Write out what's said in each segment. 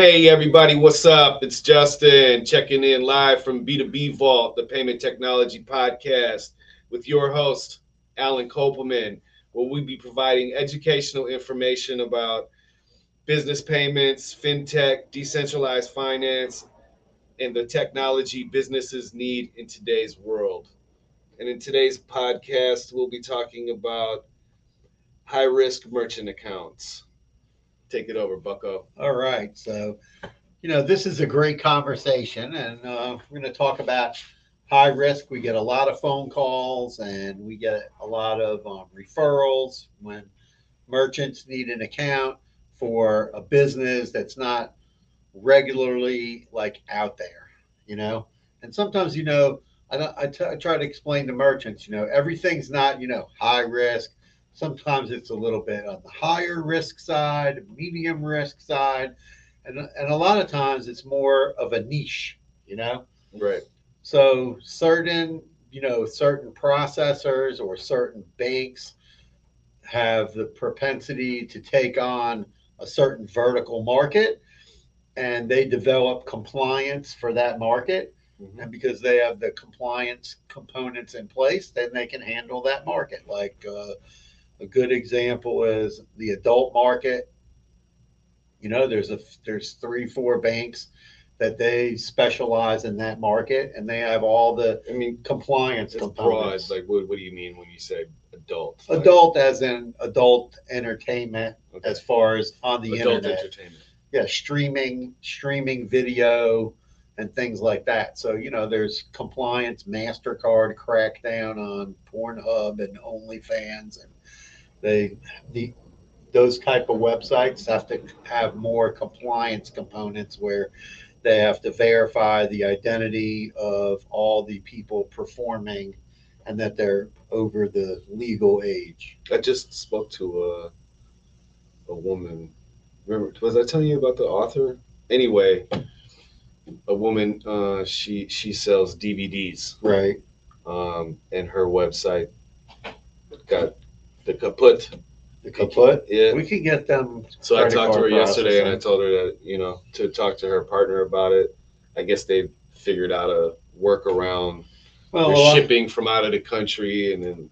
Hey everybody, what's up? It's Justin checking in live from B2B Vault, the Payment Technology Podcast, with your host, Alan Kopelman, where we'll be providing educational information about business payments, fintech, decentralized finance, and the technology businesses need in today's world. And in today's podcast, we'll be talking about high-risk merchant accounts. Take it over, Bucko. All right. So, you know, this is a great conversation, and we're going to talk about high risk. We get a lot of phone calls, and we get a lot of referrals when merchants need an account for a business that's not regularly like out there, you know. And sometimes, you know, I try to explain to merchants, you know, everything's not, you know, high risk. Sometimes it's a little bit on the higher risk side, medium risk side, and a lot of times it's more of a niche, you know? Right. So certain, you know, certain processors or certain banks have the propensity to take on a certain vertical market, and they develop compliance for that market. Mm-hmm. And because they have the compliance components in place, then they can handle that market. Like, a good example is the adult market. You know, there's 3-4 banks that they specialize in that market, and they have all the compliance components. Broad, like what do you mean when you say adult? Adult, like, as in adult entertainment, okay. As far as on the adult internet. Adult entertainment. Yeah, streaming video and things like that. So, you know, there's compliance, MasterCard crackdown on Pornhub and OnlyFans, and those type of websites have to have more compliance components where they have to verify the identity of all the people performing and that they're over the legal age. I just spoke to a woman. Remember, was I telling you about the author? Anyway, a woman, she sells DVDs. Right. And her website got The kaput. Yeah. We could get them. So I talked to her yesterday, and I told her that, you know, to talk to her partner about it. I guess they figured out a workaround. Well, they're shipping from out of the country, and then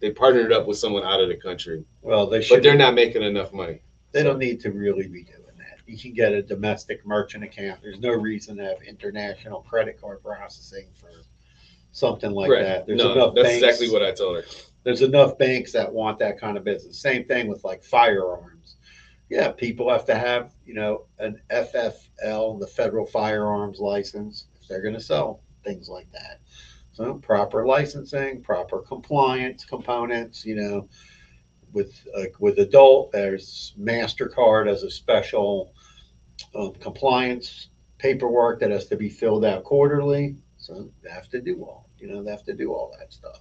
they partnered up with someone out of the country. Well, they should, but they're not making enough money. They don't need to really be doing that. You can get a domestic merchant account. There's no reason to have international credit card processing for something like that. Exactly what I told her. There's enough banks that want that kind of business. Same thing with like firearms. Yeah, people have to have, you know, an FFL, the federal firearms license, if they're going to sell things like that. So proper licensing, proper compliance components, you know. With adult, there's MasterCard as a special compliance paperwork that has to be filled out quarterly. So they have to do all that stuff.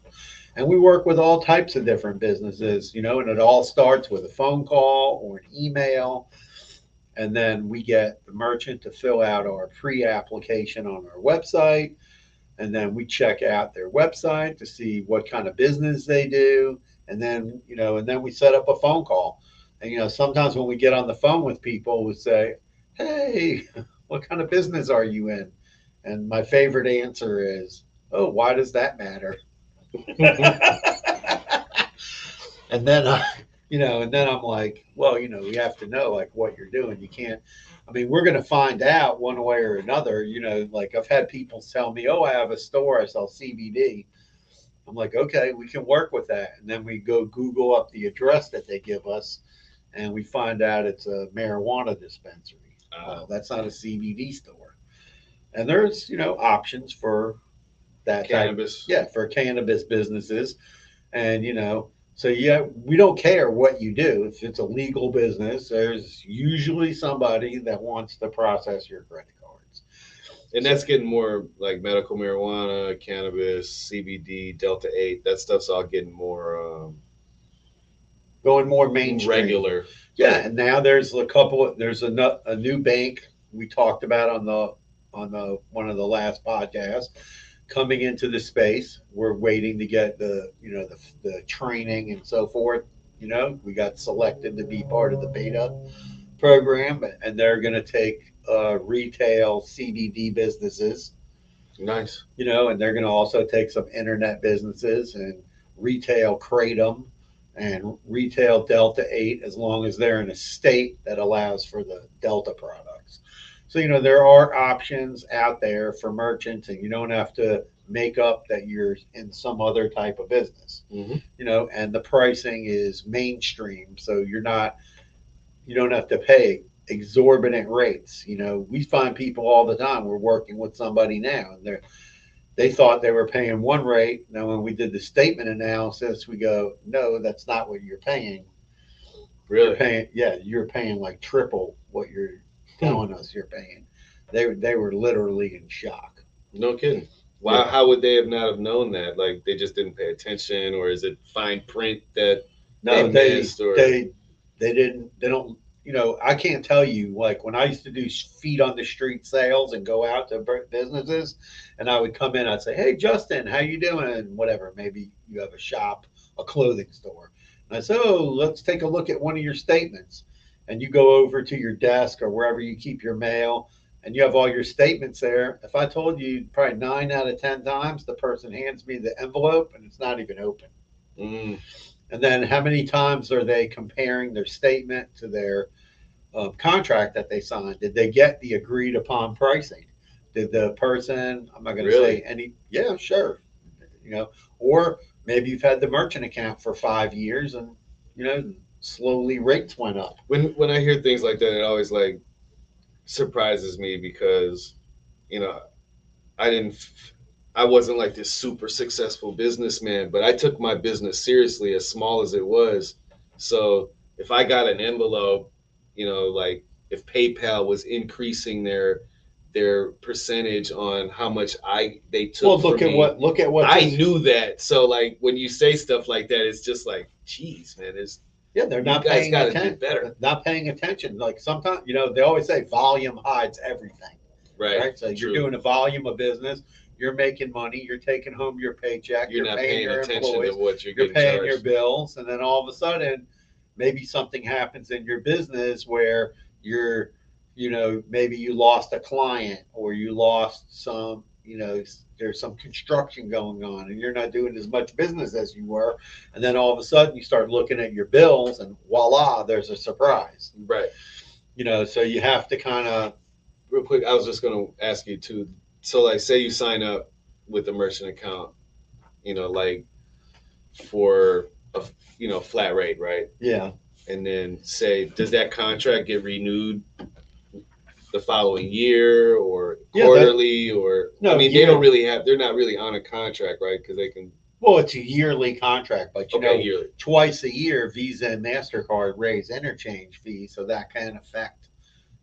And we work with all types of different businesses, you know, and it all starts with a phone call or an email. And then we get the merchant to fill out our pre-application on our website. And then we check out their website to see what kind of business they do. And then, you know, we set up a phone call. And, you know, sometimes when we get on the phone with people, we say, hey, what kind of business are you in? And my favorite answer is, oh, why does that matter? And then, I'm like, well, you know, we have to know like what you're doing. You can't, we're going to find out one way or another, you know, like I've had people tell me, oh, I have a store, I sell CBD. I'm like, okay, we can work with that. And then we go Google up the address that they give us, and we find out it's a marijuana dispensary. Well, that's not a CBD store. And there's, you know, options for that cannabis. For cannabis businesses. And, you know, so yeah, we don't care what you do. If it's a legal business, there's usually somebody that wants to process your credit cards. And that's getting more like medical marijuana, cannabis, CBD, Delta 8. That stuff's all getting more going more mainstream. Regular. Yeah. And now there's a new bank we talked about on one of the last podcasts coming into the space. We're waiting to get the training and so forth. You know, we got selected to be part of the beta program, and they're going to take retail CBD businesses. Nice. You know, and they're going to also take some internet businesses and retail Kratom and retail Delta 8, as long as they're in a state that allows for the Delta products. So, you know, there are options out there for merchants, and you don't have to make up that you're in some other type of business, you know, and the pricing is mainstream. So you're not, you don't have to pay exorbitant rates. You know, we find people all the time, we're working with somebody now, and they thought they were paying one rate. Now, when we did the statement analysis, we go, no, that's not what you're paying. Really? You're paying, yeah, you're paying like triple what you're telling us you're paying. They were literally in shock. No kidding. Wow. Yeah. How would they have not have known that? Like, they just didn't pay attention, or is it fine print that they missed? Or they didn't, they don't, you know, I can't tell you, like, when I used to do feet on the street sales and go out to businesses, and I would come in, I'd say, hey, Justin, how you doing? Whatever, maybe you have a shop, a clothing store. And I said, oh, let's take a look at one of your statements. And you go over to your desk or wherever you keep your mail, and you have all your statements there. If I told you, probably 9 out of 10 times, the person hands me the envelope and it's not even open. And then how many times are they comparing their statement to their contract that they signed? Did they get the agreed upon pricing? Did the person, I'm not going to say any, yeah, sure. You know, or maybe you've had the merchant account for 5 years and, you know, slowly rates went up. When I hear things like that, it always like surprises me, because, you know, I wasn't like this super successful businessman, but I took my business seriously, as small as it was. So if I got an envelope, you know, like if PayPal was increasing their percentage on how much they took, well, look at what I knew that. So like when you say stuff like that, it's just like, geez, man, it's, yeah, they're not paying attention. Not paying attention. Like sometimes, you know, they always say volume hides everything. Right. So you're doing a volume of business. You're making money. You're taking home your paycheck. You're not paying your attention to what you're getting charged. You're paying your bills, and then all of a sudden, maybe something happens in your business where you're, you know, maybe you lost a client, or you lost some, you know, there's some construction going on and you're not doing as much business as you were. And then all of a sudden you start looking at your bills and voila, there's a surprise. Right. You know, so you have to kind of. Real quick, I was just going to ask you too. So like, say you sign up with a merchant account, you know, like for a, you know, flat rate, right? Yeah. And then say, does that contract get renewed the following year or quarterly? Yeah, or no, I mean, they don't really have, they're not really on a contract, right? Because they can, well, it's a yearly contract, but you know, yearly. Twice a year, Visa and MasterCard raise interchange fees, so that can affect,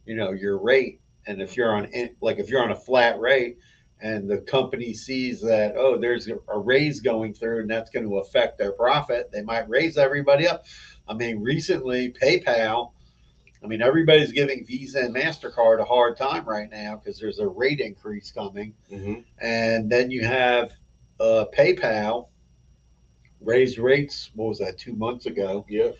you know, your rate. And if you're on, like if you're on a flat rate and the company sees that, oh, there's a raise going through and that's going to affect their profit, they might raise everybody up. I mean, recently PayPal, I mean, everybody's giving Visa and MasterCard a hard time right now because there's a rate increase coming. And then you have PayPal raise rates, what was that, 2 months ago? Yeah.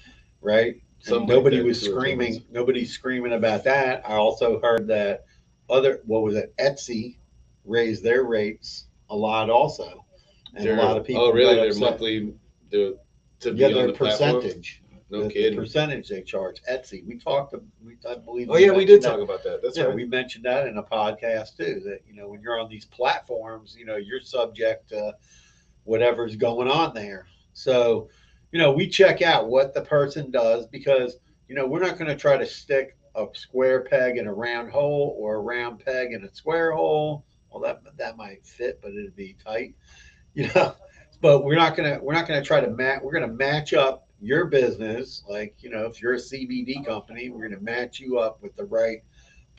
Right? So nobody was screaming. Nobody's screaming about that. I also heard that other, what was it, Etsy raised their rates a lot also. And a lot of people. Oh, really? Their monthly, to be on the percentage. No kidding. The percentage they charge Etsy. We talked. I believe. Oh yeah, we did talk about that. That's right. We mentioned that in a podcast too. That, you know, when you're on these platforms, you know, you're subject to whatever's going on there. So, you know, we check out what the person does, because, you know, we're not going to try to stick a square peg in a round hole or a round peg in a square hole. Well, that might fit, but it'd be tight, you know. But we're not gonna try to match. We're gonna match up your business, like, you know, if you're a CBD company, we're going to match you up with the right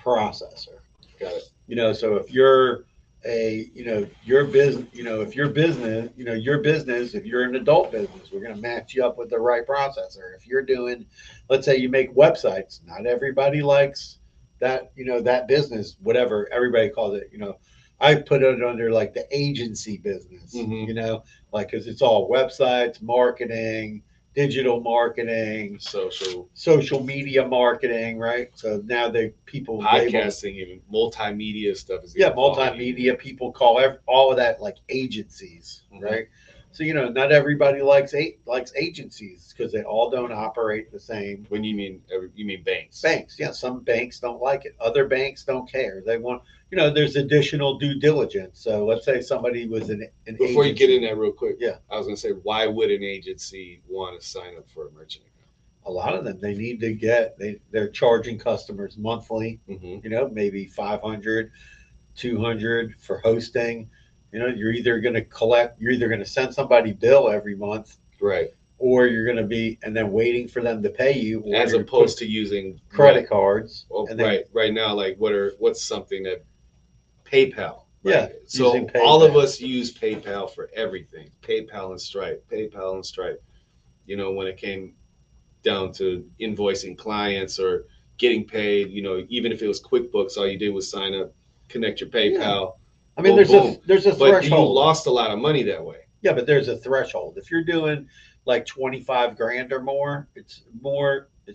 processor. Got it. You know, so if you're a, you know, your business, you know, if your business, you know, your business, if you're an adult business, we're going to match you up with the right processor. If you're doing, let's say you make websites, not everybody likes that, you know, that business, whatever everybody calls it, you know, I put it under like the agency business, you know, like, cause it's all websites, marketing, digital marketing, social media marketing, right? So now they people podcasting, even multimedia stuff is people call all of that like agencies, mm-hmm. right? So you know, not everybody likes agencies because they all don't operate the same. When you mean banks? Banks, yeah. Some banks don't like it. Other banks don't care. They want, you know, there's additional due diligence. So let's say somebody was an Before agency. You get in there real quick, yeah, I was going to say, why would an agency want to sign up for a merchant account? A lot of them, they need to get they're charging customers monthly. Mm-hmm. You know, maybe $500, $200 for hosting. You know, you're either going to send somebody bill every month, right? Or you're going to be, and then waiting for them to pay you. As opposed to using credit cards. Well, and then, right now, like what's something that PayPal. Right? Yeah. So all of us use PayPal for everything. PayPal and Stripe. You know, when it came down to invoicing clients or getting paid, you know, even if it was QuickBooks, all you did was sign up, connect your PayPal. Yeah. I mean, there's a threshold. But you lost a lot of money that way. Yeah, but there's a threshold. If you're doing like $25,000 or more, it's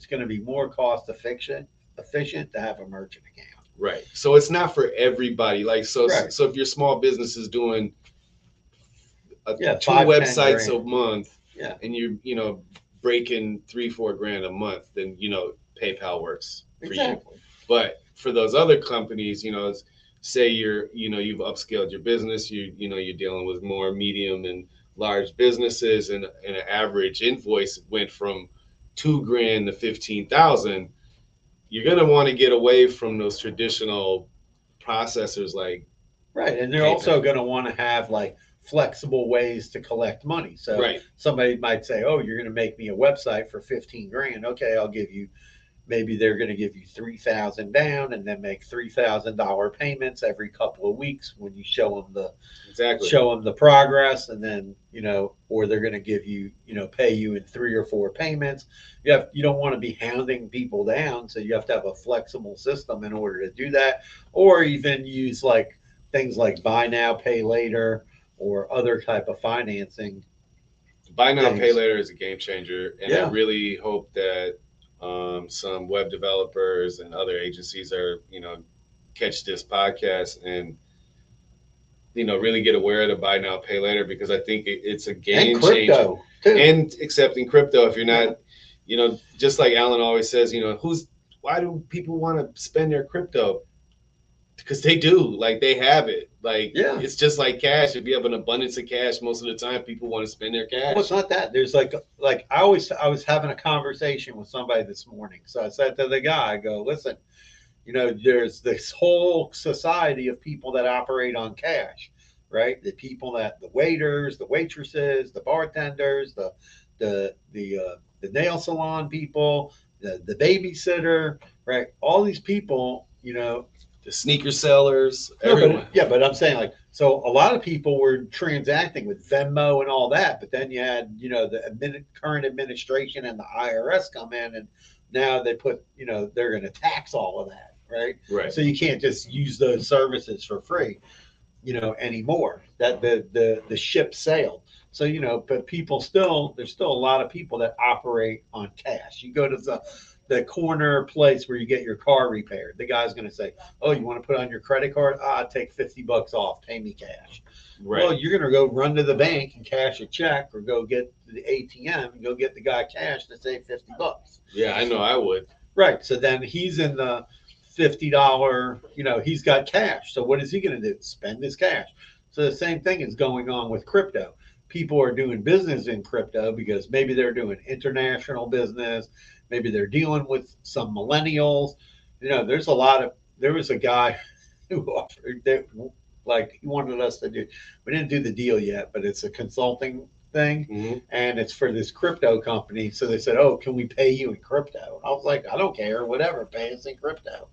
going to be more cost efficient to have a merchant account. Right. So it's not for everybody. Like so if your small business is doing two websites a month, yeah, and you know breaking $3,000-$4,000 a month, then you know PayPal works for you. But for those other companies, you know. Say you've upscaled your business, you're dealing with more medium and large businesses, and an average invoice went from $2,000 to $15,000. You're gonna want to get away from those traditional processors, like right, and they're also gonna want to have like flexible ways to collect money. So somebody might say, "Oh, you're gonna make me a website for $15,000. Okay, I'll give you." Maybe they're going to give you $3,000 down, and then make $3,000 payments every couple of weeks when you show them the progress, and then you know, or they're going to give you pay you in 3 or 4 payments. You don't want to be hounding people down, so you have to have a flexible system in order to do that, or even use like things like buy now, pay later, or other type of financing. Buy now, pay later is a game changer, and I really hope that. Some web developers and other agencies are, catch this podcast and, really get aware of the buy now, pay later, because I think it's a game changer. And accepting crypto. If you're not, just like Alan always says, why do people want to spend their crypto? Because they do, like they have it. Like, it's just like cash. If you have an abundance of cash, most of the time people want to spend their cash. Well, it's not that. There's like I was having a conversation with somebody this morning. So I said to the guy, I go, listen, there's this whole society of people that operate on cash, right? The people that the waiters, the waitresses, the bartenders, the nail salon people, the babysitter, right? All these people, the sneaker sellers, everyone. But I'm saying so a lot of people were transacting with Venmo and all that, but then you had, the current administration and the IRS come in, and now they put, they're going to tax all of that, right? Right. So you can't just use those services for free, anymore. That the ship sailed. So, but there's still a lot of people that operate on cash. You go to the corner place where you get your car repaired. The guy's going to say, "Oh, you want to put on your credit card? Take $50 off. Pay me cash." Right. Well, you're going to go run to the bank and cash a check, or go get the ATM and go get the guy cash to save $50. Yeah, I know I would. Right. So then he's in the $50. He's got cash. So what is he going to do? Spend his cash. So the same thing is going on with crypto. People are doing business in crypto because maybe they're doing international business. Maybe they're dealing with some millennials. There was a guy who offered that, he wanted us to do, we didn't do the deal yet, but it's a consulting thing. Mm-hmm. And it's for this crypto company. So they said, "Oh, can we pay you in crypto?" And I was like, "I don't care, whatever, pay us in crypto."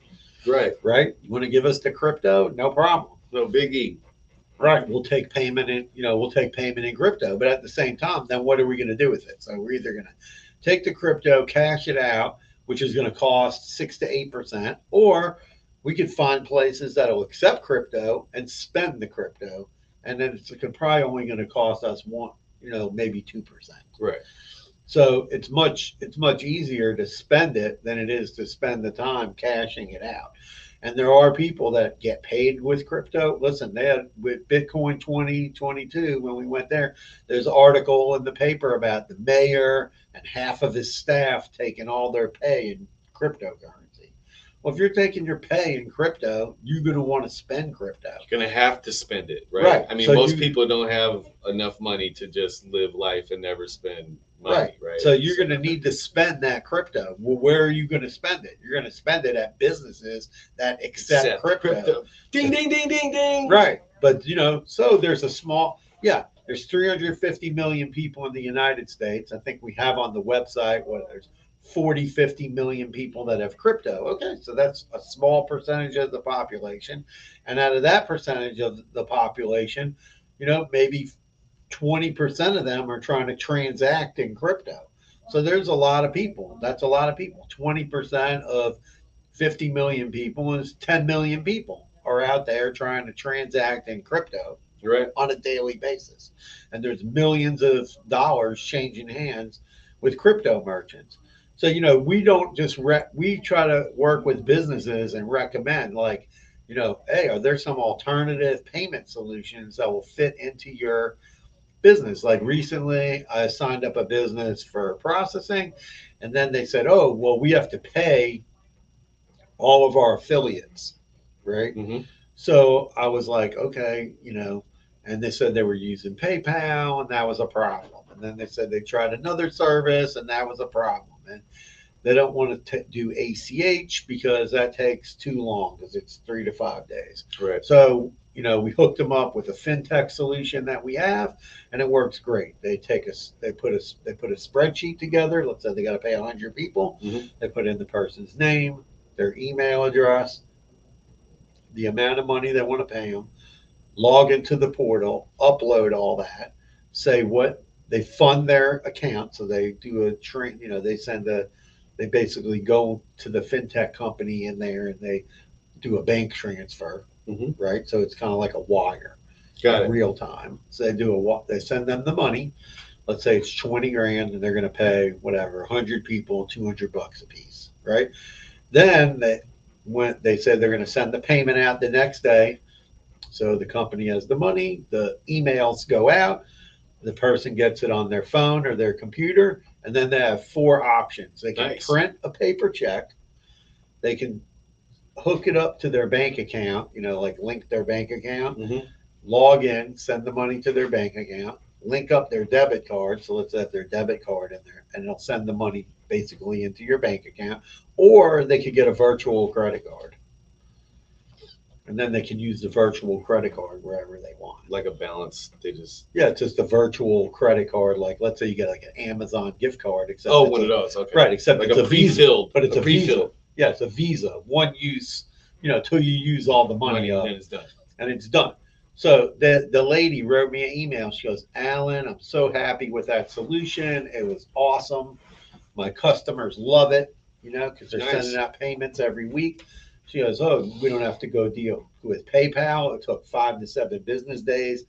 Right. Right. You want to give us the crypto? No problem. No biggie. Right. We'll take payment in, we'll take payment in crypto, but at the same time, then what are we going to do with it? So we're either going to take the crypto, cash it out, which is going to cost 6 to 8%, or we could find places that'll accept crypto and spend the crypto, and then it's probably only going to cost us maybe 2%. Right. So it's much easier to spend it than it is to spend the time cashing it out. And there are people that get paid with crypto. Listen, they had with Bitcoin 2022, when we went there, there's an article in the paper about the mayor and half of his staff taking all their pay in cryptocurrency. Well, if you're taking your pay in crypto, you're going to want to spend crypto. You're going to have to spend it, right? I mean, so most people don't have enough money to just live life and never spend money, right? So you're going to need to spend that crypto. Well, where are you going to spend it? You're going to spend it at businesses that accept crypto. Ding, ding, ding, ding, ding. Right. But, you know, so there's a small, there's 350 million people in the United States. I think we have on the website, there's 40, 50 million people that have crypto. Okay, so that's a small percentage of the population. And out of that percentage of the population, you know, maybe 20% of them are trying to transact in crypto. So there's a lot of people. That's a lot of people. 20% of 50 million people is 10 million people are out there trying to transact in crypto on a daily basis. And there's millions of dollars changing hands with crypto merchants. So, you know, we don't just we try to work with businesses and recommend, like, you know, hey, are there some alternative payment solutions that will fit into your business? Like recently I signed up a business for processing, and then they said, oh, well, we have to pay all of our affiliates, right? Mm-hmm. So I was like, okay, you know, and they said they were using PayPal, and that was a problem. And then they said they tried another service, and that was a problem. And they don't want to do ACH because that takes too long, because it's 3 to 5 days. Right. So, you know, we hooked them up with a fintech solution that we have, and it works great. They take us, they put a spreadsheet together. Let's say they got to pay 100 people. Mm-hmm. They put in the person's name, their email address, the amount of money they want to pay them, log into the portal, upload all that, say what they fund their account. So they do a train, you know, they basically go to the fintech company in there and they do a bank transfer. Mm-hmm. Right. So it's kind of like a wire real time. So they they send them the money. Let's say it's 20 grand and they're going to pay whatever, 100 people, $200 a piece. Right. Then they said they're going to send the payment out the next day. So the company has the money, the emails go out, the person gets it on their phone or their computer. And then they have 4 options. They can print a paper check. They can hook it up to their bank account, you know, like link their bank account, mm-hmm. log in, send the money to their bank account, link up their debit card. So let's have their debit card in there, and it'll send the money basically into your bank account. Or they could get a virtual credit card, and then they can use the virtual credit card wherever they want. Like a balance, they just it's just a virtual credit card. Like let's say you get like an Amazon gift card, except except like it's a Visa, but it's a Visa. Yeah, it's a Visa, one use, you know, till you use all the money up, and it's done. So the lady wrote me an email. She goes, Alan, I'm so happy with that solution. It was awesome. My customers love it, you know, because they're sending out payments every week. She goes, oh, we don't have to go deal with PayPal. It took 5 to 7 business days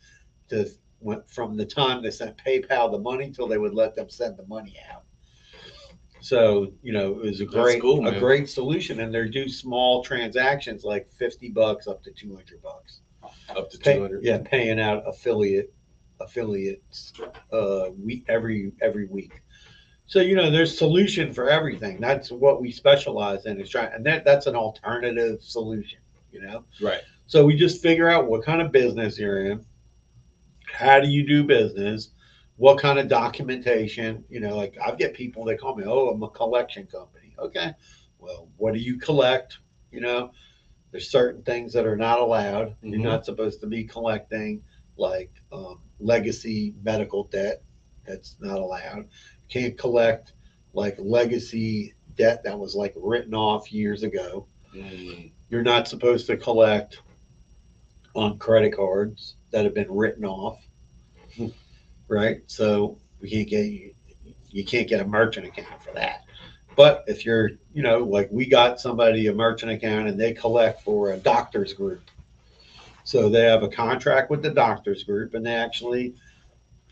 from the time they sent PayPal the money till they would let them send the money out. So, you know, it was a great solution. And they do small transactions like $50 up to $200. Up to 200. Yeah, paying out affiliates every week. So, you know, there's solution for everything. That's what we specialize in, is trying, and that's an alternative solution, you know? Right. So we just figure out what kind of business you're in, how do you do business, what kind of documentation, you know, like I get people, they call me, oh, I'm a collection company. Okay, well, what do you collect? You know, there's certain things that are not allowed. Mm-hmm. You're not supposed to be collecting, like legacy medical debt. That's not allowed. Can't collect like legacy debt that was like written off years ago. Mm-hmm. You're not supposed to collect on credit cards that have been written off, right? So we can't get you can't get a merchant account for that. But if you're, you know, like we got somebody a merchant account and they collect for a doctor's group. So they have a contract with the doctor's group, and they actually,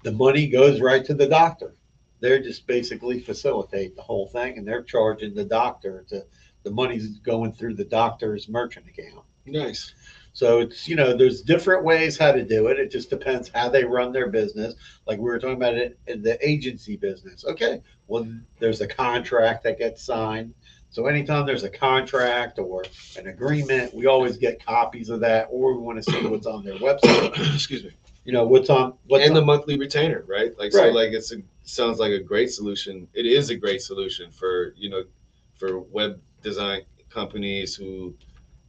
the money goes right to the doctor. They're just basically facilitate the whole thing, and they're charging the doctor to the money's going through the doctor's merchant account. Nice. So it's, you know, there's different ways how to do it. It just depends how they run their business. Like we were talking about it in the agency business. Okay, well, there's a contract that gets signed. So anytime there's a contract or an agreement, we always get copies of that, or we want to see what's on their website. Excuse me. You know, what's on what's and on. The monthly retainer, right? Like, right. So like it's a, sounds like a great solution. It is a great solution for, you know, for web design companies who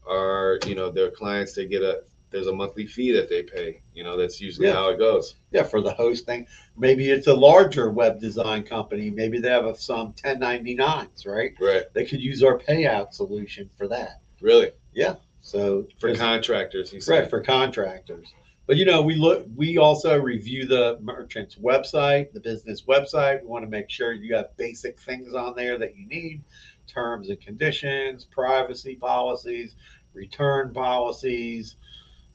are, you know, their clients, they get a, there's a monthly fee that they pay, you know, that's usually how it goes. Yeah, for the hosting. Maybe it's a larger web design company. Maybe they have some 1099s, right? Right. They could use our payout solution for that. Really? Yeah. So for contractors, you said. Right, for contractors. But, you know, we also review the merchant's website, the business website. We want to make sure you have basic things on there that you need. Terms and conditions, privacy policies, return policies,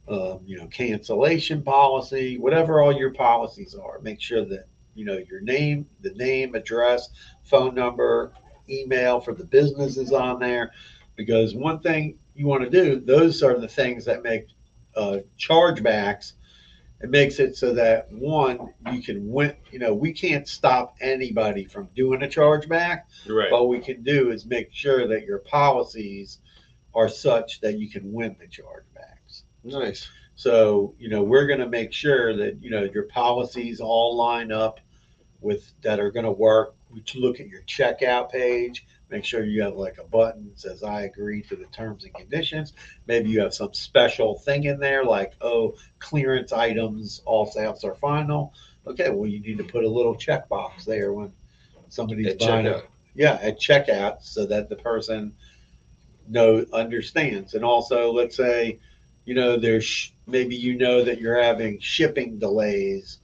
you know, cancellation policy, whatever all your policies are. Make sure that, you know, your name, the name, address, phone number, email for the business is on there. Because one thing you want to do, those are the things that make chargebacks. It makes it so that, one, you can win. You know, we can't stop anybody from doing a chargeback. Right. But what we can do is make sure that your policies are such that you can win the chargebacks. Nice. So, you know, we're going to make sure that, you know, your policies all line up with that are going to work. We look at your checkout page. Make sure you have like a button that says, I agree to the terms and conditions. Maybe you have some special thing in there like, oh, clearance items, all sales are final. Okay, well, you need to put a little checkbox there when somebody's buying it. Yeah, at checkout so that the person understands. And also, let's say, you know, there's maybe you know that you're having shipping delays.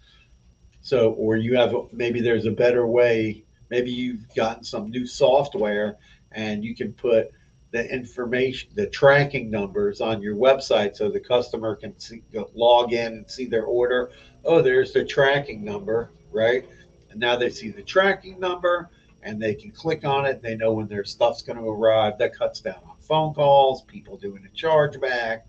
So, or you have, maybe there's a better way. Maybe you've gotten some new software and you can put the information, the tracking numbers on your website so the customer can see, log in and see their order. Oh, there's the tracking number, right? And now they see the tracking number and they can click on it. They know when their stuff's going to arrive. That cuts down on phone calls, people doing a chargeback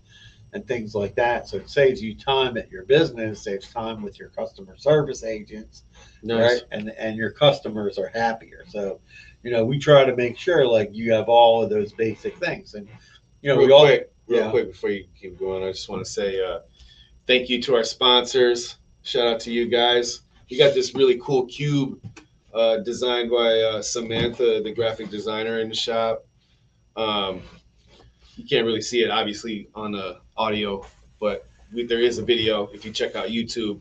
and things like that. So it saves you time at your business, saves time with your customer service agents. Nice. Right? And your customers are happier. So, you know, we try to make sure like you have all of those basic things. And, you know, real quick before you keep going, I just want to say thank you to our sponsors. Shout out to you guys. We got this really cool cube designed by Samantha, the graphic designer in the shop. You can't really see it, obviously, on the audio, but there is a video if you check out YouTube.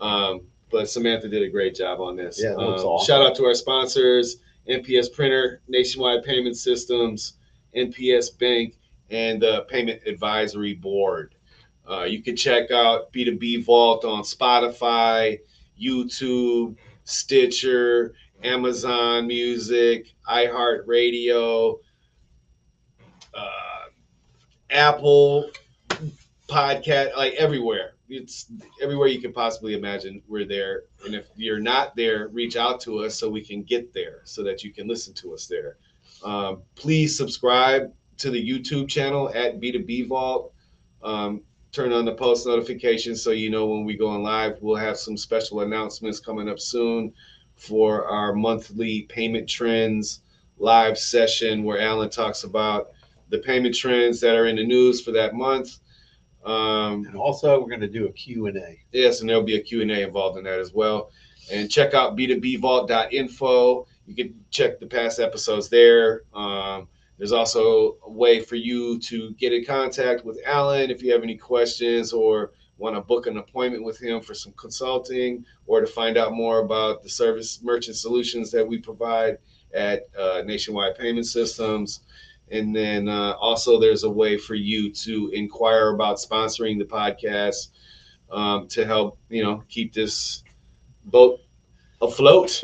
But Samantha did a great job on this. Yeah, that's awesome. Shout out to our sponsors, NPS Printer, Nationwide Payment Systems, NPS Bank, and the Payment Advisory Board. You can check out B2B Vault on Spotify, YouTube, Stitcher, Amazon Music, iHeartRadio, Apple Podcast, like everywhere. It's everywhere you can possibly imagine. We're there. And if you're not there, reach out to us so we can get there so that you can listen to us there. Please subscribe to the YouTube channel at B2B Vault. Turn on the post notifications so you know when we go on live. We'll have some special announcements coming up soon for our monthly payment trends live session where Alan talks about the payment trends that are in the news for that month. And also we're going to do a Q&A. Yes, and there'll be a Q&A involved in that as well. And check out b2bvault.info. You can check the past episodes there. There's also a way for you to get in contact with Alan if you have any questions or want to book an appointment with him for some consulting or to find out more about the service merchant solutions that we provide at Nationwide Payment Systems. And then also there's a way for you to inquire about sponsoring the podcast to help, you know, keep this boat afloat.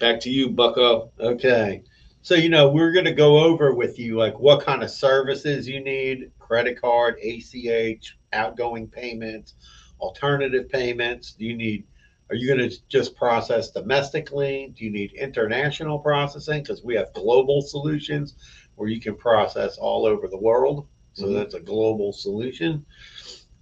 Back to you, Bucko. Okay. So, you know, we're going to go over with you, like, what kind of services you need, credit card, ACH, outgoing payments, alternative payments. Do you need Are you going to just process domestically? Do you need international processing? Because we have global solutions where you can process all over the world. So that's a global solution,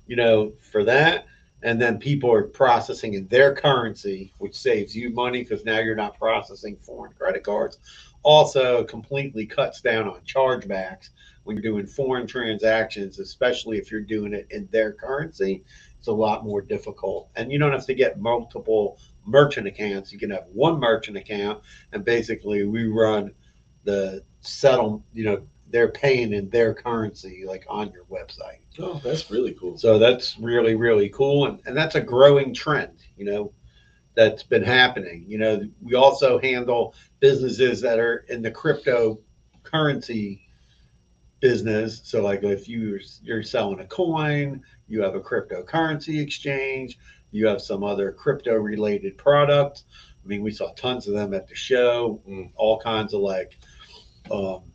you know, for that. And then people are processing in their currency, which saves you money because now you're not processing foreign credit cards. Also completely cuts down on chargebacks when you're doing foreign transactions, especially if you're doing it in their currency. It's a lot more difficult, and you don't have to get multiple merchant accounts. You can have one merchant account, and basically we run the settlement, you know, they're paying in their currency, like on your website. Oh, that's really cool. So that's really, really cool. And that's a growing trend, you know, that's been happening. You know, we also handle businesses that are in the cryptocurrency business. So like if you're selling a coin, you have a cryptocurrency exchange, you have some other crypto related products. I mean, we saw tons of them at the show, all kinds of like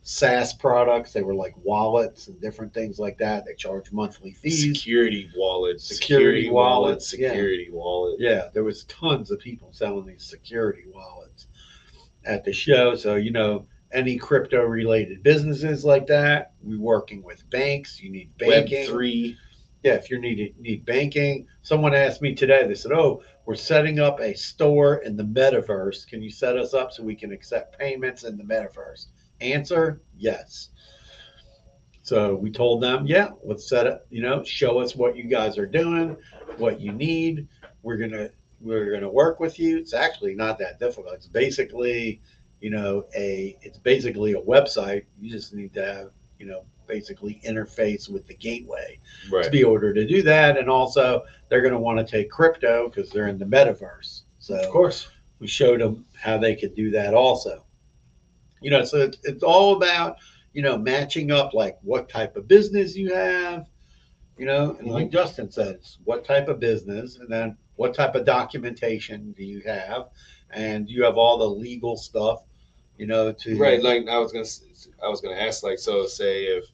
SaaS products. They were like wallets and different things like that. They charge monthly fees. Security wallets. Yeah, there was tons of people selling these security wallets at the show. So, you know, any crypto related businesses like that, we're working with banks. You need banking. Web3. Yeah, if you need banking. Someone asked me today, they said, oh, we're setting up a store in the metaverse. Can you set us up so we can accept payments in the metaverse? Answer, yes. So we told them, yeah, let's set up, you know, show us what you guys are doing, what you need. We're gonna work with you. It's actually not that difficult. It's basically, you know, it's basically a website. You just need to have, you know, basically interface with the gateway to be able to do that. And also they're going to want to take crypto because they're in the metaverse. So of course we showed them how they could do that also, you know, so it's all about, you know, matching up like what type of business you have, you know, and like Justin says, what type of business, and then what type of documentation do you have? And you have all the legal stuff, you know, to like I was gonna ask, like, so say if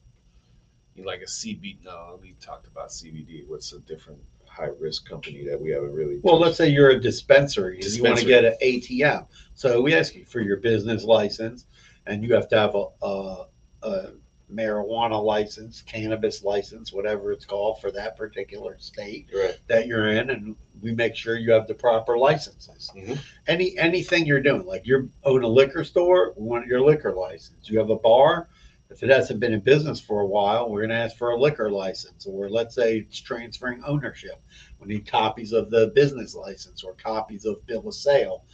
you like a CBD, no, we talked about CBD. What's a different high risk company that we haven't really? Well, let's say you're a dispensary and you want to get an ATM. So we ask you for your business license, and you have to have a marijuana license, cannabis license, whatever it's called for that particular state that you're in, and we make sure you have the proper licenses. Anything you're doing, like you own a liquor store, we want your liquor license. You have a bar, if it hasn't been in business for a while, we're going to ask for a liquor license. Or let's say it's transferring ownership, we need copies of the business license or copies of bill of sale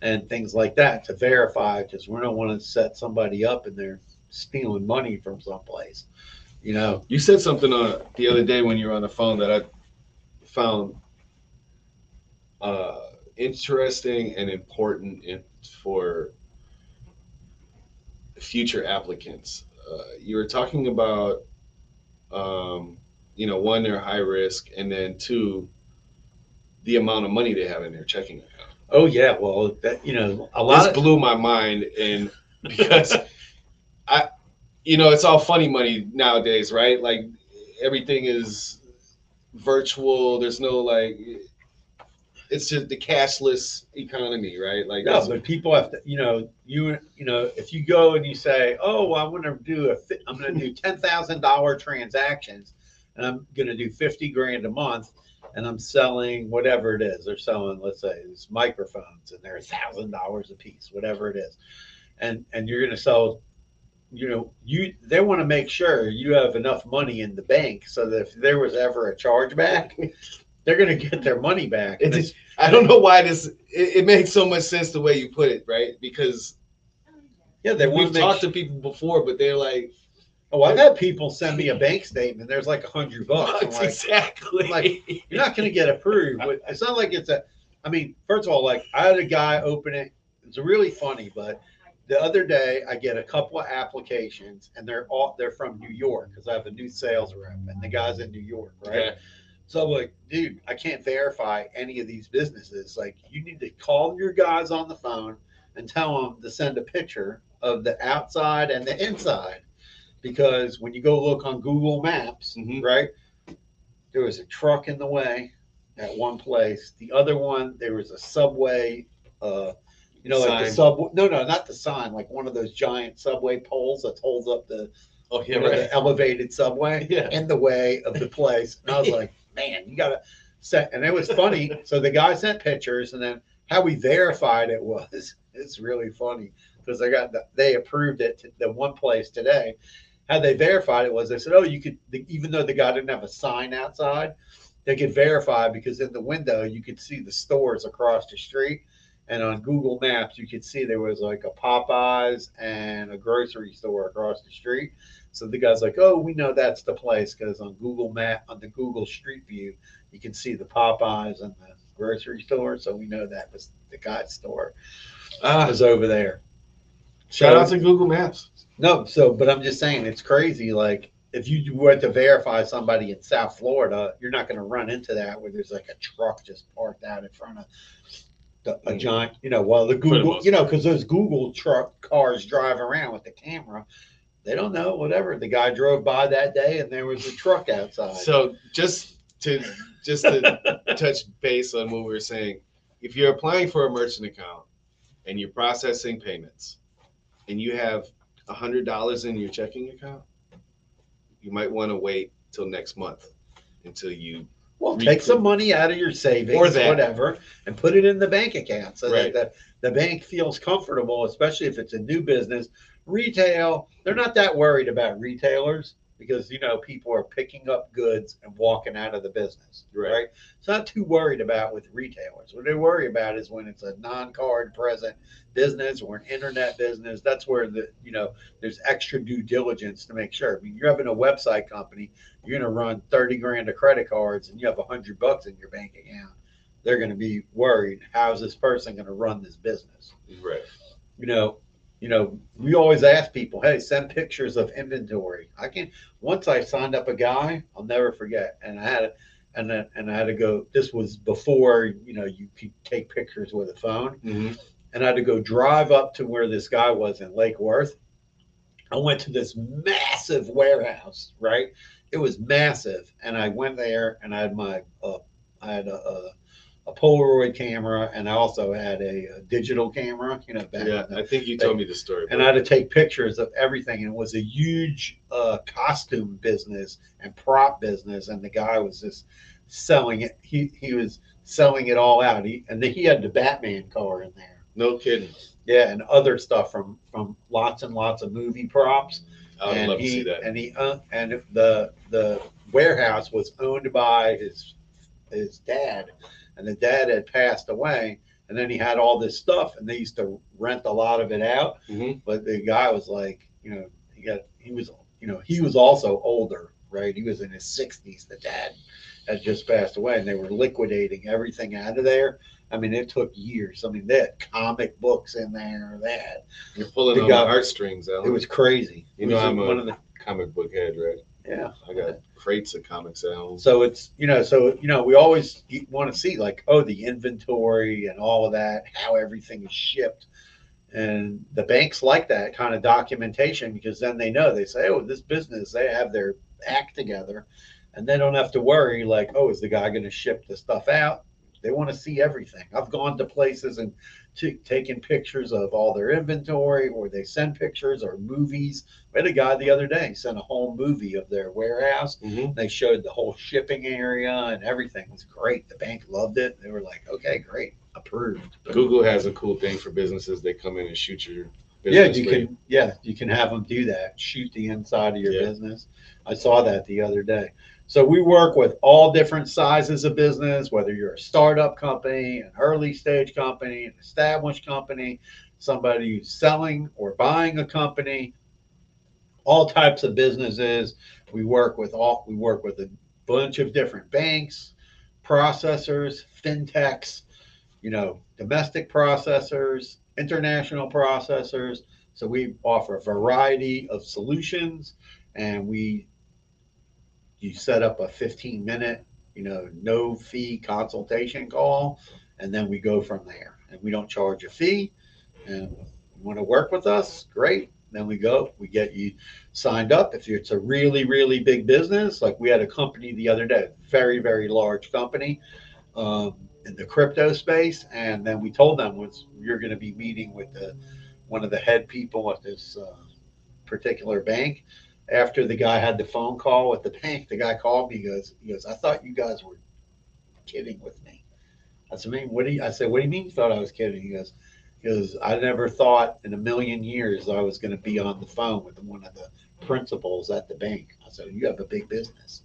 and things like that to verify, because we don't want to set somebody up in there stealing money from someplace. You know, you said something the other day when you were on the phone that I found interesting and important for future applicants. You were talking about, you know, one, they're high risk, and then two, the amount of money they have in their checking account. Oh yeah, well, that, you know, a lot. This blew my mind, and because. You know, it's all funny money nowadays, right? Like everything is virtual. There's no like, it's just the cashless economy, right? Like, no, but people have to, you know, if you go and you say, oh, I'm going to do $10,000 transactions, and I'm going to do $50,000 a month, and I'm selling whatever it is. They're selling, let's say, these microphones, and they're $1,000 a piece, whatever it is, and you're going to sell. You know, they want to make sure you have enough money in the bank so that if there was ever a chargeback, they're going to get their money back. I don't know why this. It makes so much sense the way you put it, right? Because we've talked to people before, but they're like, "Oh, I've had people send me a bank statement. There's like $100." Like, exactly. Like, you're not going to get approved. It's not like it's a. I mean, first of all, like I had a guy open it. It's really funny, but. The other day, I get a couple of applications, and they're from New York because I have a new sales rep, and the guy's in New York, right? Yeah. So I'm like, dude, I can't verify any of these businesses. Like, you need to call your guys on the phone and tell them to send a picture of the outside and the inside, because when you go look on Google Maps, right, there was a truck in the way. at one place. The other one, there was a subway, you know, like the subway. No, not the sign. Like one of those giant subway poles that holds up the, the elevated subway in the way of the place. And I was like, man, you gotta set. And it was funny. So the guy sent pictures, and then how we verified it was, it's really funny because they got they approved it to the one place today. How they verified it was they said, oh, you could, even though the guy didn't have a sign outside, they could verify because in the window you could see the stores across the street. And on Google Maps, you could see there was like a Popeyes and a grocery store across the street. So the guy's like, oh, we know that's the place because on Google Map, on the Google Street View, you can see the Popeyes and the grocery store. So we know that was the guy's store. It was over there. Shout out to Google Maps. No, so, but I'm just saying it's crazy. Like if you were to verify somebody in South Florida, you're not going to run into that where there's like a truck just parked out in front of a giant, you know, well, the Google, you know, because those Google truck cars drive around with the camera. They don't know, whatever. The guy drove by that day and there was a truck outside. So just to touch base on what we were saying, if you're applying for a merchant account and you're processing payments and you have $100 in your checking account, you might want to wait till next month until you take some money out of your savings or whatever and put it in the bank account so that the bank feels comfortable, especially if it's a new business. Retail, they're not that worried about retailers because, you know, people are picking up goods and walking out of the business, right? It's not too worried about with retailers. What they worry about is when it's a non-card present business or an internet business. That's where, you know, there's extra due diligence to make sure. I mean, you're having a website company. You're going to run 30 grand of credit cards and you have $100 in your bank account. They're going to be worried. How is this person going to run this business? Right. You know, we always ask people, hey, send pictures of inventory. Once I signed up a guy, I'll never forget. And I had to go, this was before, you know, you could take pictures with a phone. Mm-hmm. And I had to go drive up to where this guy was in Lake Worth. I went to this massive warehouse, right? It was massive, and I went there, and I had a Polaroid camera, and I also had a digital camera. You know, I think you told me the story. And I had to take pictures of everything, and it was a huge costume business and prop business, and the guy was just selling it. He was selling it all out. He had the Batman car in there. No kidding. Yeah, and other stuff from lots and lots of movie props. I would love to see that. And the warehouse was owned by his dad, and the dad had passed away, and then he had all this stuff, and they used to rent a lot of it out. Mm-hmm. But the guy was like, you know, he was also older, right? He was in his 60s. The dad had just passed away, and they were liquidating everything out of there. I mean, it took years. I mean, they had comic books in there. You're pulling on my heartstrings, Alan. It was crazy. You know, I'm one of the comic book head, right? Yeah. I got crates of comics, Alan. So we always want to see, like, oh, the inventory and all of that, how everything is shipped. And the banks like that kind of documentation because then they know. They say, oh, this business, they have their act together. And they don't have to worry, like, oh, is the guy going to ship the stuff out? They want to see everything. I've gone to places and taken pictures of all their inventory, or they send pictures or movies. We had a guy the other day sent a whole movie of their warehouse. Mm-hmm. They showed the whole shipping area and everything. It was great. The bank loved it. They were like, okay, great, approved. Google has a cool thing for businesses. They come in and shoot your business. You can have them do that. Shoot the inside of your business. I saw that the other day. So we work with all different sizes of business, whether you're a startup company, an early stage company, an established company, somebody who's selling or buying a company, all types of businesses. We work with a bunch of different banks, processors, fintechs, you know, domestic processors, international processors. So we offer a variety of solutions, and you set up a 15-minute, you know, no fee consultation call, and then we go from there. And we don't charge a fee. And you want to work with us? Great. Then we get you signed up. If it's a really, really big business, like we had a company the other day, very, very large company, in the crypto space. And then we told them, you're going to be meeting with one of the head people at this particular bank. After the guy had the phone call at the bank, the guy called me. He goes, I thought you guys were kidding with me. I said, what do you mean you thought I was kidding? He goes, I never thought in a million years I was going to be on the phone with one of the principals at the bank. I said, you have a big business.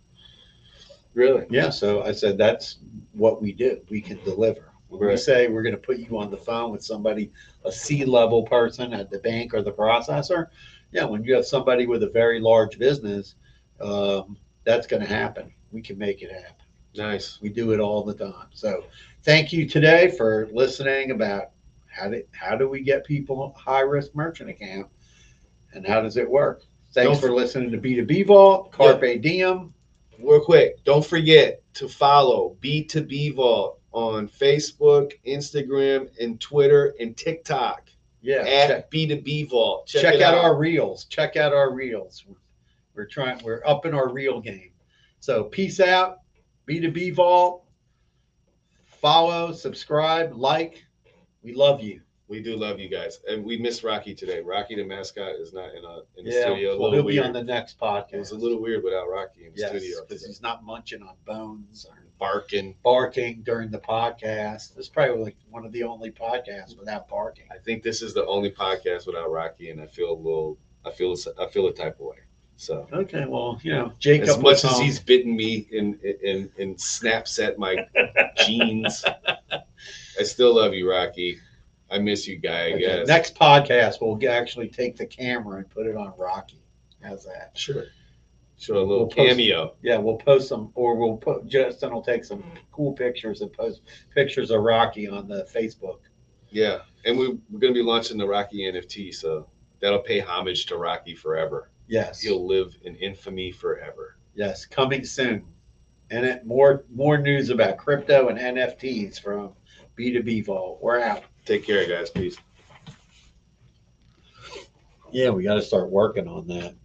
Really? Yeah. So I said, that's what we do. We can deliver. Right. We say we're going to put you on the phone with somebody, a C-level person at the bank or the processor. Yeah, when you have somebody with a very large business, that's going to happen. We can make it happen. Nice. We do it all the time. So thank you today for listening about how do we get people a high-risk merchant account and how does it work. Thanks for listening to B2B Vault, Carpe Diem. Real quick, don't forget to follow B2B Vault on Facebook, Instagram, and Twitter, and TikTok. Yeah, at B2B Vault. Check out our reels. Check out our reels. We're upping our reel game. So peace out, B2B Vault. Follow, subscribe, like. We love you. We do love you guys, and we miss Rocky today. Rocky, the mascot, is not in the studio. Well, he'll be on the next podcast. It was a little weird without Rocky in the studio because he's not munching on bones or barking during the podcast. This is probably like one of the only podcasts without barking. I think this is the only podcast without Rocky, and I feel I feel a type of way. So okay, well, Jacob, as much as he's bitten me and snaps at my jeans, I still love you, Rocky. I miss you, guy. I guess next podcast we'll actually take the camera and put it on Rocky. How's that? Sure. Sure, a little cameo. Yeah, we'll post some, or we'll put Justin will take some cool pictures and post pictures of Rocky on the Facebook. Yeah, and we're going to be launching the Rocky NFT, so that'll pay homage to Rocky forever. Yes, he'll live in infamy forever. Yes, coming soon, and more news about crypto and NFTs from B2B Vault. We're out. Take care, guys. Peace. Yeah, we got to start working on that.